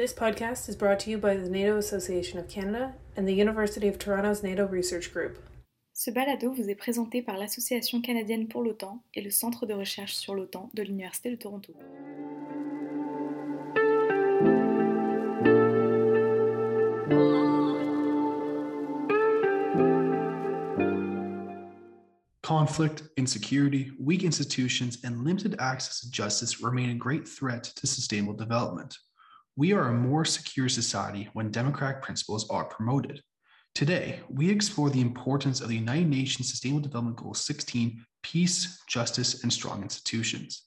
This podcast is brought to you by the NATO Association of Canada and the University of Toronto's NATO Research Group. Ce balado vous est présenté par l'Association canadienne pour l'OTAN et le Centre de recherche sur l'OTAN de l'Université de Toronto. Conflict, insecurity, weak institutions, and limited access to justice remain a great threat to sustainable development. We are a more secure society when democratic principles are promoted. Today, we explore the importance of the United Nations Sustainable Development Goal 16, peace, justice, and strong institutions.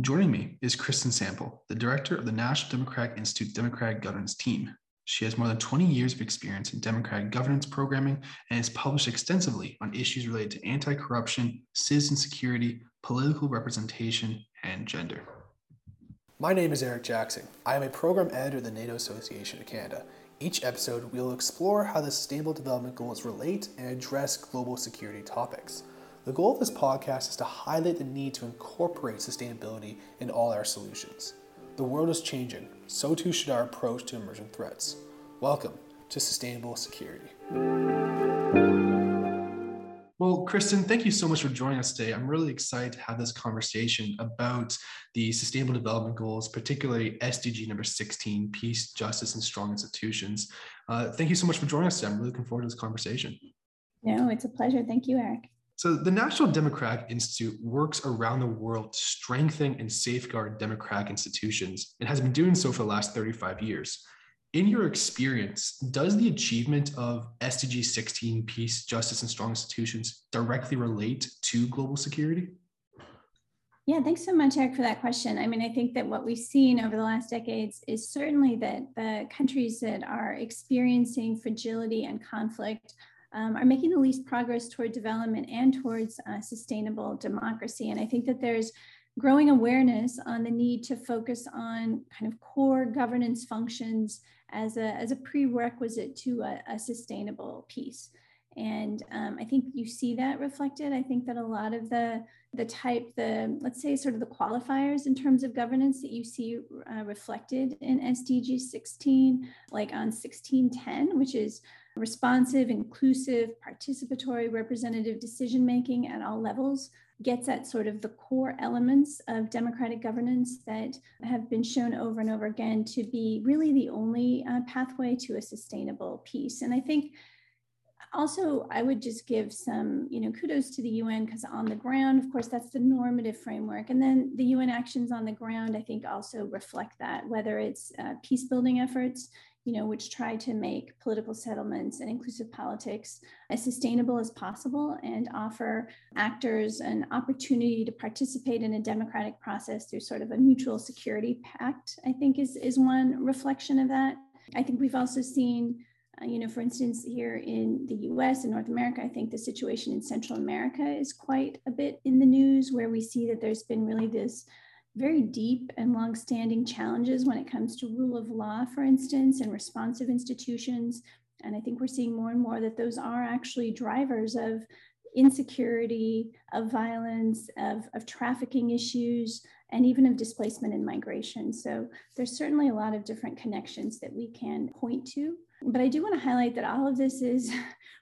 Joining me is Kristen Sample, the director of the National Democratic Institute's Democratic Governance Team. She has more than 20 years of experience in democratic governance programming and has published extensively on issues related to anti-corruption, citizen security, political representation, and gender. My name is Eric Jackson. I am a program editor of the NATO Association of Canada. Each episode, we will explore how the Sustainable Development Goals relate and address global security topics. The goal of this podcast is to highlight the need to incorporate sustainability in all our solutions. The world is changing, so too should our approach to emerging threats. Welcome to Sustainable Security. Well, Kristen, thank you so much for joining us today. I'm really excited to have this conversation about the Sustainable Development Goals, particularly SDG number 16, peace, justice, and strong institutions. Thank you so much for joining us today. I'm really looking forward to this conversation. No, it's a pleasure. Thank you, Eric. So the National Democratic Institute works around the world to strengthen and safeguard democratic institutions and has been doing so for the last 35 years. In your experience, does the achievement of SDG 16, peace, justice, and strong institutions directly relate to global security? Yeah, thanks so much, Eric, for that question. I mean, I think that what we've seen over the last decades is certainly that the countries that are experiencing fragility and conflict are making the least progress toward development and towards sustainable democracy. And I think that there's growing awareness on the need to focus on kind of core governance functions as a prerequisite to a sustainable peace. And I think you see that reflected. I think that a lot of the qualifiers in terms of governance that you see reflected in SDG 16, like on 1610, which is responsive, inclusive, participatory, representative decision-making at all levels, gets at sort of the core elements of democratic governance that have been shown over and over again to be really the only pathway to a sustainable peace. And I think also, I would just give some, kudos to the UN, because on the ground, of course, that's the normative framework. And then the UN actions on the ground, I think, also reflect that, whether it's peace building efforts, which try to make political settlements and inclusive politics as sustainable as possible and offer actors an opportunity to participate in a democratic process through sort of a mutual security pact, I think is one reflection of that. I think we've also seen, for instance, here in the US and North America, I think the situation in Central America is quite a bit in the news, where we see that there's been really this very deep and longstanding challenges when it comes to rule of law, for instance, and responsive institutions. And I think we're seeing more and more that those are actually drivers of insecurity, of violence, of trafficking issues, and even of displacement and migration. So there's certainly a lot of different connections that we can point to. But I do want to highlight that all of this is,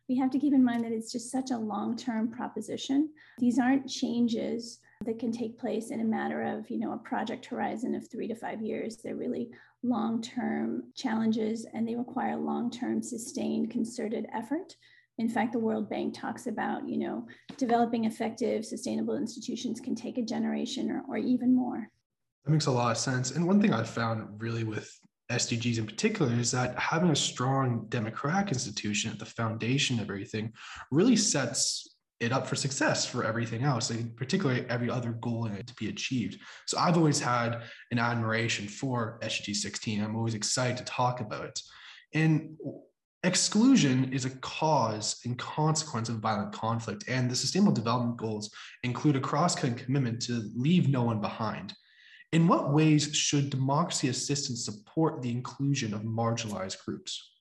we have to keep in mind that it's just such a long-term proposition. These aren't changes that can take place in a matter of, a project horizon of 3 to 5 years. They're really long-term challenges, and they require long-term, sustained, concerted effort. In fact, the World Bank talks about, developing effective, sustainable institutions can take a generation or even more. That makes a lot of sense. And one thing I've found really with SDGs in particular is that having a strong democratic institution at the foundation of everything really sets it up for success for everything else, and particularly every other goal in it to be achieved. So I've always had an admiration for SDG 16. I'm always excited to talk about it. And exclusion is a cause and consequence of violent conflict, and the Sustainable Development Goals include a cross-cutting commitment to leave no one behind. In what ways should democracy assistance support the inclusion of marginalized groups?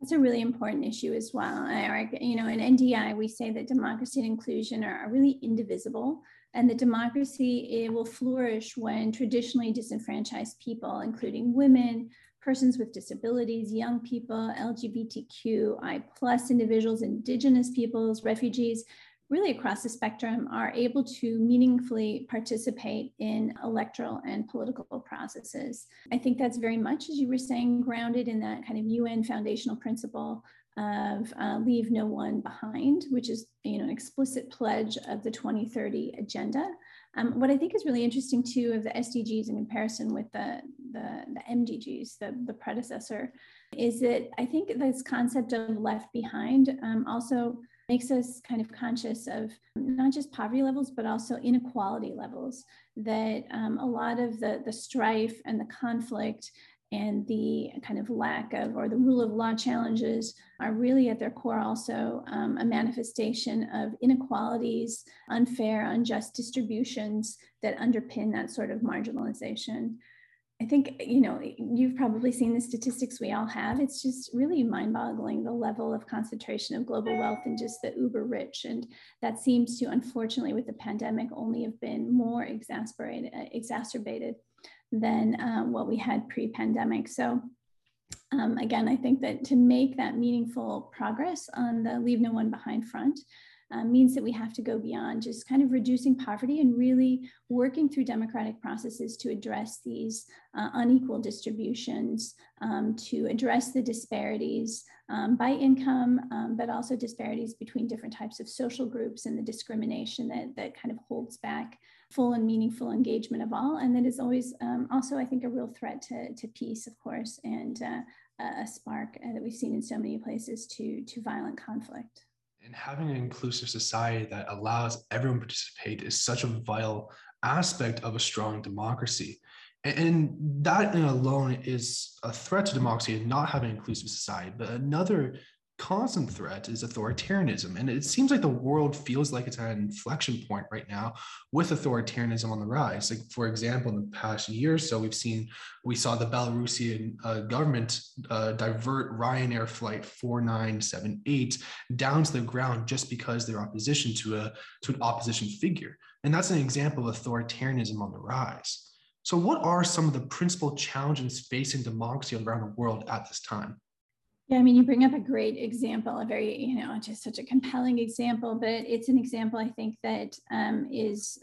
That's a really important issue as well, Eric. In NDI, we say that democracy and inclusion are really indivisible, and that democracy, it will flourish when traditionally disenfranchised people, including women, persons with disabilities, young people, LGBTQI plus individuals, Indigenous peoples, refugees, really across the spectrum, are able to meaningfully participate in electoral and political processes. I think that's very much, as you were saying, grounded in that kind of UN foundational principle of leave no one behind, which is, you know, an explicit pledge of the 2030 agenda. What I think is really interesting too of the SDGs in comparison with the MDGs, the predecessor, is that I think this concept of left behind also makes us kind of conscious of not just poverty levels, but also inequality levels, that a lot of the strife and the conflict and the kind of lack of, or the rule of law challenges, are really at their core also a manifestation of inequalities, unfair, unjust distributions that underpin that sort of marginalization. I think, you know, you've probably seen the statistics we all have. It's just really mind-boggling, the level of concentration of global wealth and just the uber rich. And that seems to, unfortunately, with the pandemic, only have been more exacerbated than what we had pre-pandemic. So again, I think that to make that meaningful progress on the leave no one behind front means that we have to go beyond just kind of reducing poverty and really working through democratic processes to address these unequal distributions, to address the disparities by income, but also disparities between different types of social groups, and the discrimination that kind of holds back full and meaningful engagement of all. And that is always also, I think, a real threat to peace, of course, and a spark that we've seen in so many places to violent conflict. And having an inclusive society that allows everyone to participate is such a vital aspect of a strong democracy. And that in alone is a threat to democracy, and not having an inclusive society. But another constant threat is authoritarianism. And it seems like the world feels like it's at an inflection point right now with authoritarianism on the rise. Like, for example, in the past year or so, we saw the Belarusian government divert Ryanair flight 4978 down to the ground just because they're opposition to an opposition figure. And that's an example of authoritarianism on the rise. So what are some of the principal challenges facing democracy around the world at this time? Yeah, I mean, you bring up a great example, a very, you know, just such a compelling example, but it's an example, I think, that is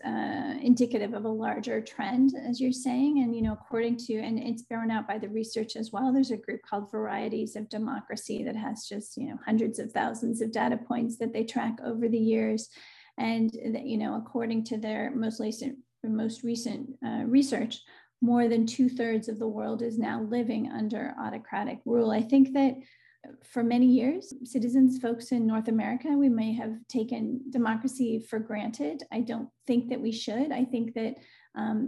indicative of a larger trend, as you're saying. And, you know, according to, and it's borne out by the research as well, there's a group called Varieties of Democracy that has just, you know, hundreds of thousands of data points that they track over the years. And, you know, according to their most recent research, more than 2/3 of the world is now living under autocratic rule. I think that for many years, folks in North America, we may have taken democracy for granted. I don't think that we should. I think that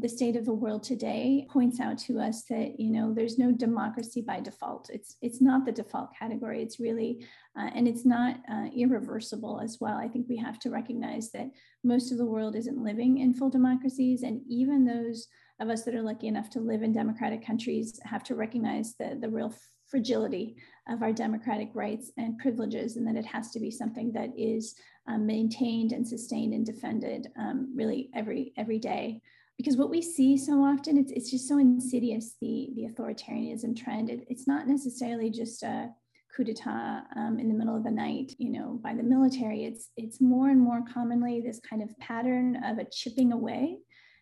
the state of the world today points out to us that, you know, there's no democracy by default. It's not the default category. It's really, and it's not irreversible as well. I think we have to recognize that most of the world isn't living in full democracies, and even those of us that are lucky enough to live in democratic countries have to recognize the real fragility of our democratic rights and privileges, and that it has to be something that is maintained and sustained and defended really every day. Because what we see so often, it's just so insidious, the authoritarianism trend. It's not necessarily just a coup d'etat in the middle of the night, you know, by the military. It's more and more commonly this kind of pattern of a chipping away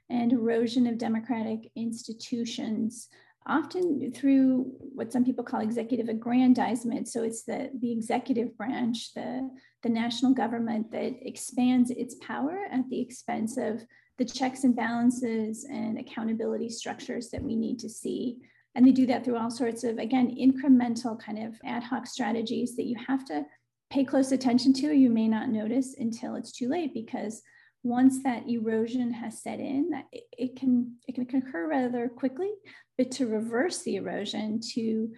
and erosion of democratic institutions, often through what some people call executive aggrandizement. So it's the executive branch, the national government, that expands its power at the expense of the checks and balances and accountability structures that we need to see. And they do that through all sorts of, again, incremental kind of ad hoc strategies that you have to pay close attention to. You may not notice until it's too late, because once that erosion has set in, it can occur rather quickly. But to reverse the erosion, to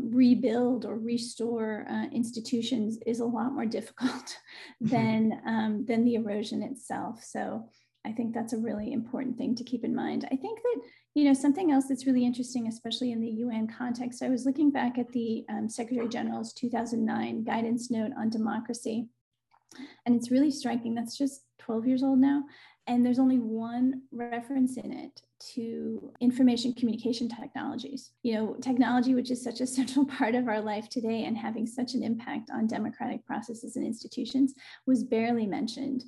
rebuild or restore institutions, is a lot more difficult than the erosion itself. So I think that's a really important thing to keep in mind. I think that, you know, something else that's really interesting, especially in the UN context, I was looking back at the Secretary General's 2009 guidance note on democracy, and it's really striking. That's just 12 years old now. and there's only one reference in it to information communication technologies. You know, technology, which is such a central part of our life today and having such an impact on democratic processes and institutions, was barely mentioned.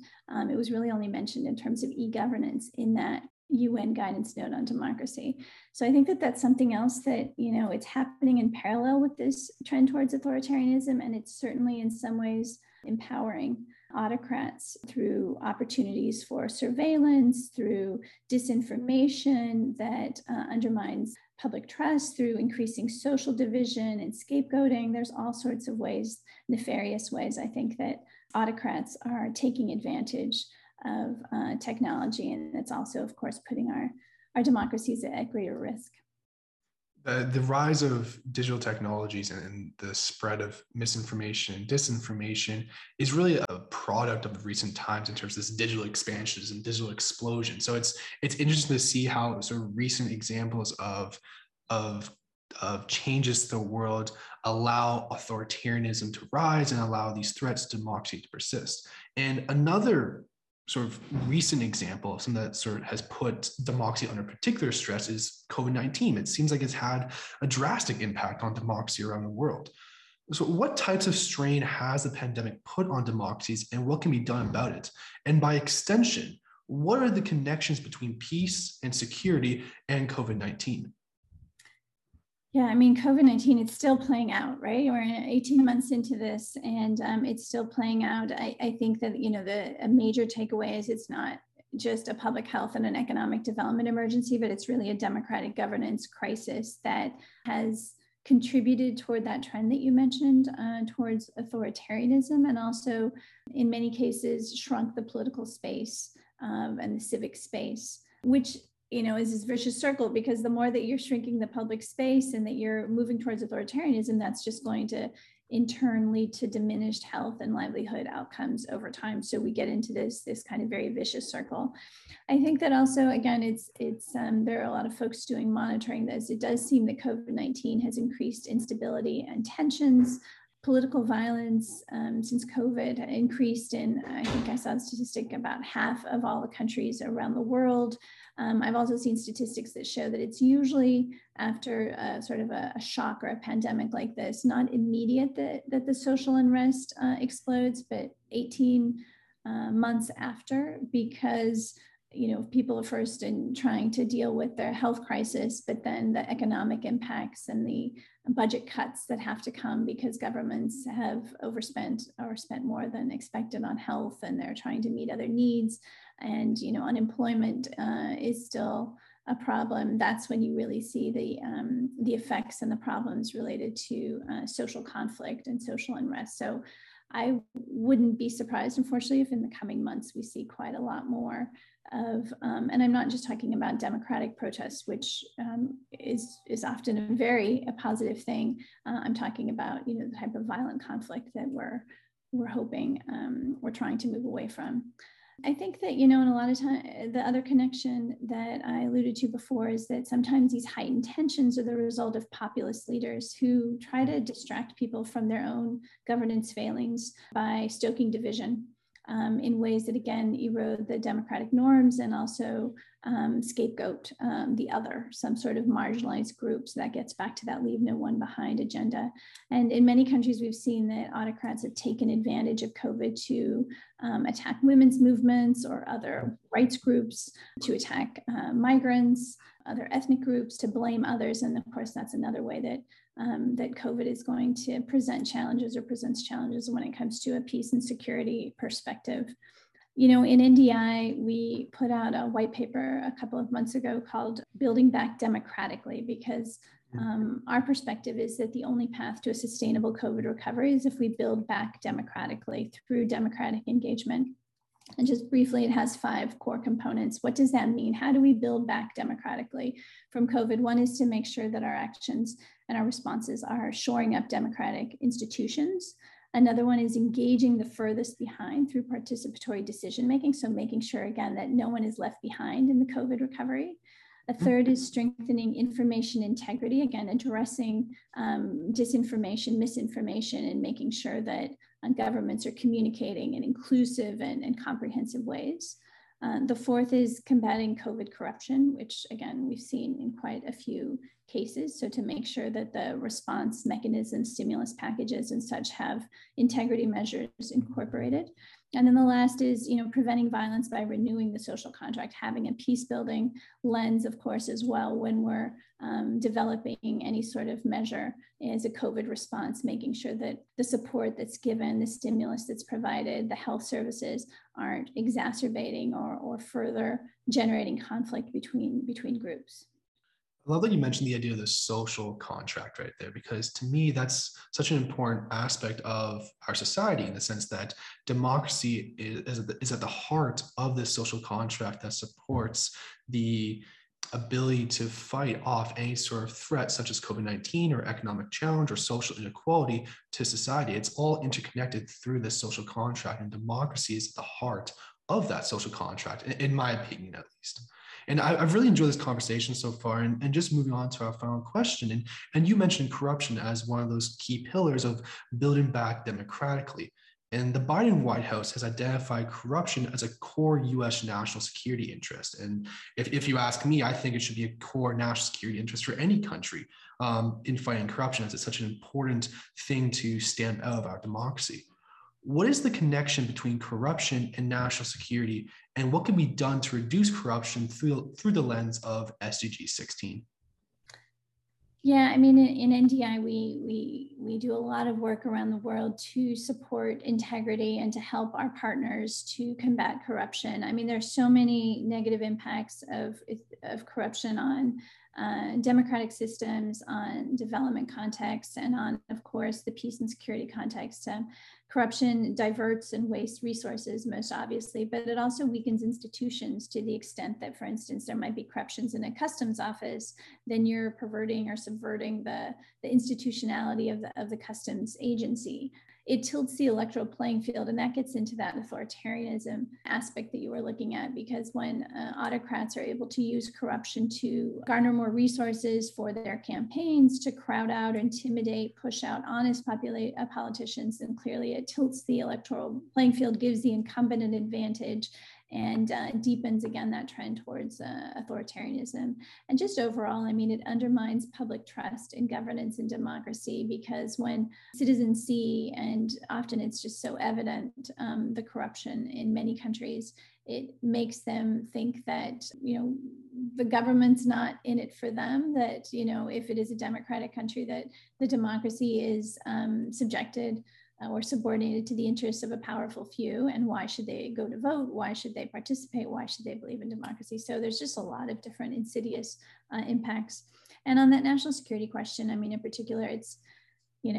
It was really only mentioned in terms of e-governance in that UN guidance note on democracy. So I think that that's something else that, you know, it's happening in parallel with this trend towards authoritarianism, and it's certainly in some ways empowering autocrats through opportunities for surveillance, through disinformation that undermines public trust, through increasing social division and scapegoating. There's all sorts of ways, nefarious ways, I think, that autocrats are taking advantage of technology. And it's also, of course, putting our democracies at greater risk. The rise of digital technologies and the spread of misinformation and disinformation is really a product of recent times in terms of this digital expansions and digital explosion. So it's interesting to see how sort of recent examples of changes to the world allow authoritarianism to rise and allow these threats to democracy to persist. And another sort of recent example of something that sort of has put democracy under particular stress is COVID-19. It seems like it's had a drastic impact on democracy around the world. So what types of strain has the pandemic put on democracies, and what can be done about it? And by extension, what are the connections between peace and security and COVID-19? Yeah, I mean, COVID-19, it's still playing out, right? We're 18 months into this, and it's still playing out. I think that, you know, a major takeaway is it's not just a public health and an economic development emergency, but it's really a democratic governance crisis that has contributed toward that trend that you mentioned, towards authoritarianism, and also, in many cases, shrunk the political space and the civic space, which, you know, is this vicious circle, because the more that you're shrinking the public space and that you're moving towards authoritarianism, that's just going to in turn lead to diminished health and livelihood outcomes over time. So we get into this kind of very vicious circle. I think that also, again, it's there are a lot of folks doing monitoring this. It does seem that COVID-19 has increased instability and tensions. Political violence since COVID increased in, I think I saw a statistic, about half of all the countries around the world. I've also seen statistics that show that it's usually after sort of a shock or a pandemic like this, not immediate that the social unrest explodes, but 18 months after, because, you know, people are first in trying to deal with their health crisis, but then the economic impacts and the budget cuts that have to come because governments have overspent or spent more than expected on health, and they're trying to meet other needs. And, you know, unemployment is still a problem. That's when you really see the effects and the problems related to social conflict and social unrest. So I wouldn't be surprised, unfortunately, if in the coming months we see quite a lot more of, and I'm not just talking about democratic protests, which is often a very positive thing. I'm talking about, you know, the type of violent conflict that we're hoping, we're trying to move away from. I think that, you know, in a lot of time, the other connection that I alluded to before is that sometimes these heightened tensions are the result of populist leaders who try to distract people from their own governance failings by stoking division in ways that, again, erode the democratic norms, and also scapegoat the other, some sort of marginalized groups. That gets back to that leave no one behind agenda. And in many countries, we've seen that autocrats have taken advantage of COVID to attack women's movements or other rights groups, to attack migrants, other ethnic groups, to blame others. And of course, that's another way that that COVID is going to presents challenges when it comes to a peace and security perspective. You know, in NDI, we put out a white paper a couple of months ago called Building Back Democratically, because our perspective is that the only path to a sustainable COVID recovery is if we build back democratically through democratic engagement. And just briefly, it has 5 core components. What does that mean? How do we build back democratically from COVID? One is to make sure that our actions and our responses are shoring up democratic institutions. Another one is engaging the furthest behind through participatory decision-making. So making sure, again, that no one is left behind in the COVID recovery. A third is strengthening information integrity, again, addressing disinformation, misinformation, and making sure that governments are communicating in inclusive and comprehensive ways. The fourth is combating COVID corruption, which again, we've seen in quite a few cases. So to make sure that the response mechanisms, stimulus packages and such have integrity measures incorporated. And then the last is, preventing violence by renewing the social contract, having a peace building lens, of course, as well, when we're developing any sort of measure as a COVID response, making sure that the support that's given, the stimulus that's provided, the health services aren't exacerbating or further generating conflict between groups. I love that you mentioned the idea of the social contract right there, because to me, that's such an important aspect of our society in the sense that democracy is at the heart of this social contract that supports the ability to fight off any sort of threat, such as COVID-19 or economic challenge or social inequality to society. It's all interconnected through this social contract, and democracy is at the heart of that social contract, in my opinion, at least. And I've really enjoyed this conversation so far. And just moving on to our final question, and you mentioned corruption as one of those key pillars of building back democratically. And the Biden White House has identified corruption as a core U.S. national security interest. And if you ask me, I think it should be a core national security interest for any country in fighting corruption, as it's such an important thing to stamp out of our democracy. What is the connection between corruption and national security, and what can be done to reduce corruption through the lens of SDG 16? Yeah, I mean, in NDI, we do a lot of work around the world to support integrity and to help our partners to combat corruption. I mean, there's so many negative impacts of corruption on democratic systems, on development contexts, and on, of course, the peace and security context. Corruption diverts and wastes resources, most obviously, but it also weakens institutions to the extent that, for instance, there might be corruptions in a customs office, then you're perverting or subverting the institutionality of the customs agency. It tilts the electoral playing field, and that gets into that authoritarianism aspect that you were looking at, because when autocrats are able to use corruption to garner more resources for their campaigns, to crowd out, intimidate, push out honest politicians, then clearly it tilts the electoral playing field, gives the incumbent an advantage, and deepens, again, that trend towards authoritarianism. And just overall, I mean, it undermines public trust in governance and democracy, because when citizens see, and often it's just so evident, the corruption in many countries, it makes them think that, the government's not in it for them, that, if it is a democratic country, that the democracy is subjected or subordinated to the interests of a powerful few, and why should they go to vote? Why should they participate? Why should they believe in democracy? So there's just a lot of different insidious impacts. And on that national security question, I mean, in particular, it's, I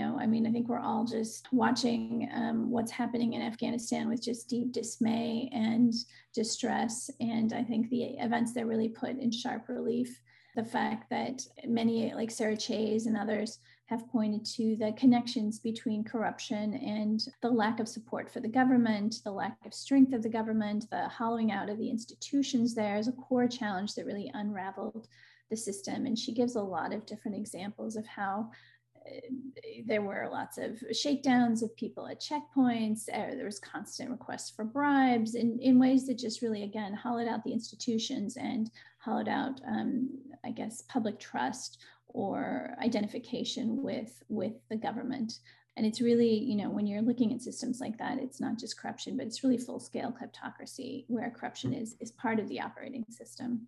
think we're all just watching what's happening in Afghanistan with just deep dismay and distress. And I think the events that really put in sharp relief the fact that many, like Sarah Chayes and others, have pointed to the connections between corruption and the lack of support for the government, the lack of strength of the government, the hollowing out of the institutions there is a core challenge that really unraveled the system. And she gives a lot of different examples of how there were lots of shakedowns of people at checkpoints. There was constant requests for bribes in ways that just really, again, hollowed out the institutions and hollowed out, public trust or identification with the government. And it's really, when you're looking at systems like that, it's not just corruption, but it's really full-scale kleptocracy, where corruption is part of the operating system.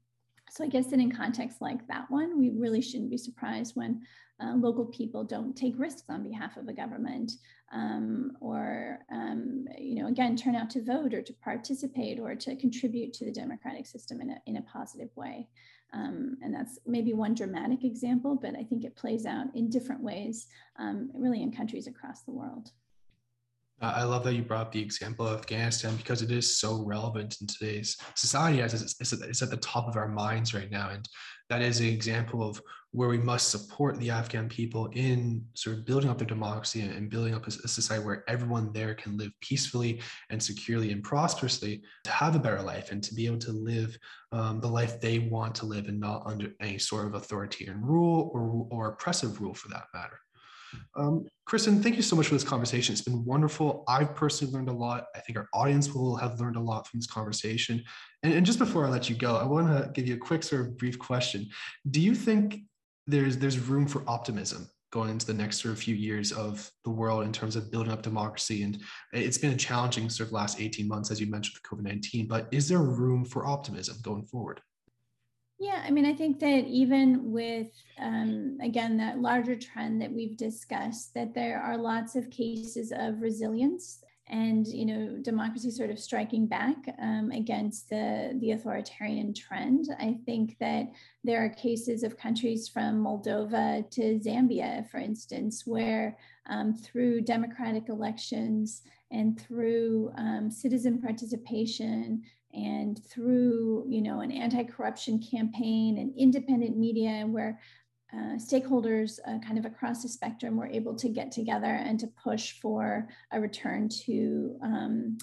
So I guess that in contexts like that one, we really shouldn't be surprised when local people don't take risks on behalf of the government, or turn out to vote or to participate or to contribute to the democratic system in a positive way. And that's maybe one dramatic example, but I think it plays out in different ways, really in countries across the world. I love that you brought up the example of Afghanistan, because it is so relevant in today's society, as it's at the top of our minds right now. And that is an example of where we must support the Afghan people in sort of building up their democracy and building up a society where everyone there can live peacefully and securely and prosperously, to have a better life and to be able to live the life they want to live, and not under any sort of authoritarian rule or oppressive rule for that matter. Kristen, thank you so much for this conversation. It's been wonderful. I've personally learned a lot. I think our audience will have learned a lot from this conversation. And just before I let you go, I want to give you a quick sort of brief question. Do you think there's room for optimism going into the next sort of few years of the world in terms of building up democracy? And it's been a challenging sort of last 18 months, as you mentioned, with COVID-19, but is there room for optimism going forward? Yeah, I mean, I think that even with, again, that larger trend that we've discussed, that there are lots of cases of resilience and, you know, democracy sort of striking back against the authoritarian trend. I think that there are cases of countries from Moldova to Zambia, for instance, where through democratic elections and through citizen participation and through, you know, an anti-corruption campaign and independent media, where stakeholders kind of across the spectrum were able to get together and to push for a return to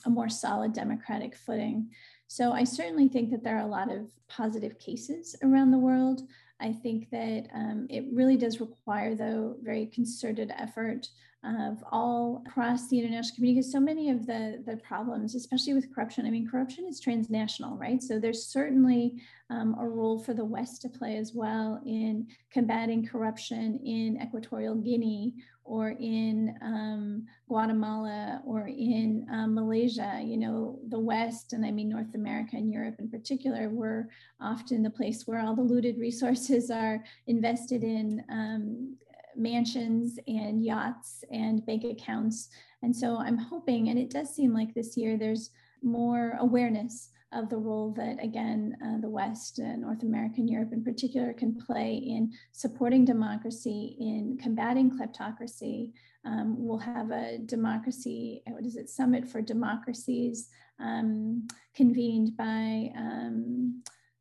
a more solid democratic footing. So I certainly think that there are a lot of positive cases around the world. I think that it really does require, though, very concerted effort of all across the international community, because so many of the problems, especially with corruption, I mean, corruption is transnational, right? So there's certainly a role for the West to play as well in combating corruption in Equatorial Guinea or in Guatemala or in Malaysia. You know, the West, and I mean North America and Europe in particular, were often the place where all the looted resources are invested in mansions and yachts and bank accounts. And so I'm hoping, and it does seem like this year, there's more awareness of the role that, again, the West, North America and Europe in particular, can play in supporting democracy, in combating kleptocracy. We'll have a democracy, Summit for Democracies convened by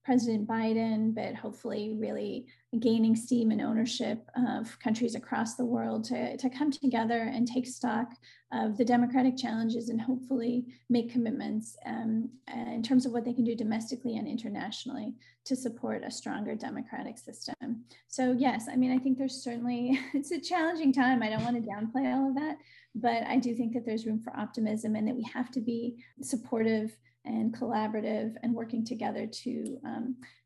President Biden, but hopefully really gaining steam and ownership of countries across the world to come together and take stock of the democratic challenges and hopefully make commitments in terms of what they can do domestically and internationally to support a stronger democratic system. So yes, I mean, I think there's certainly, it's a challenging time. I don't want to downplay all of that, but I do think that there's room for optimism and that we have to be supportive and collaborative and working together to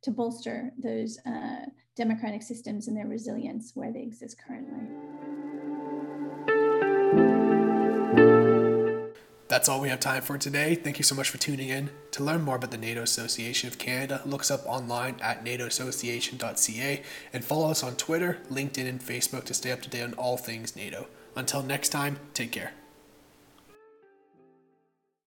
bolster those democratic systems and their resilience where they exist currently. That's all we have time for today. Thank you so much for tuning in. To learn more about the NATO Association of Canada, look us up online at natoassociation.ca and follow us on Twitter, LinkedIn, and Facebook to stay up to date on all things NATO. Until next time, take care.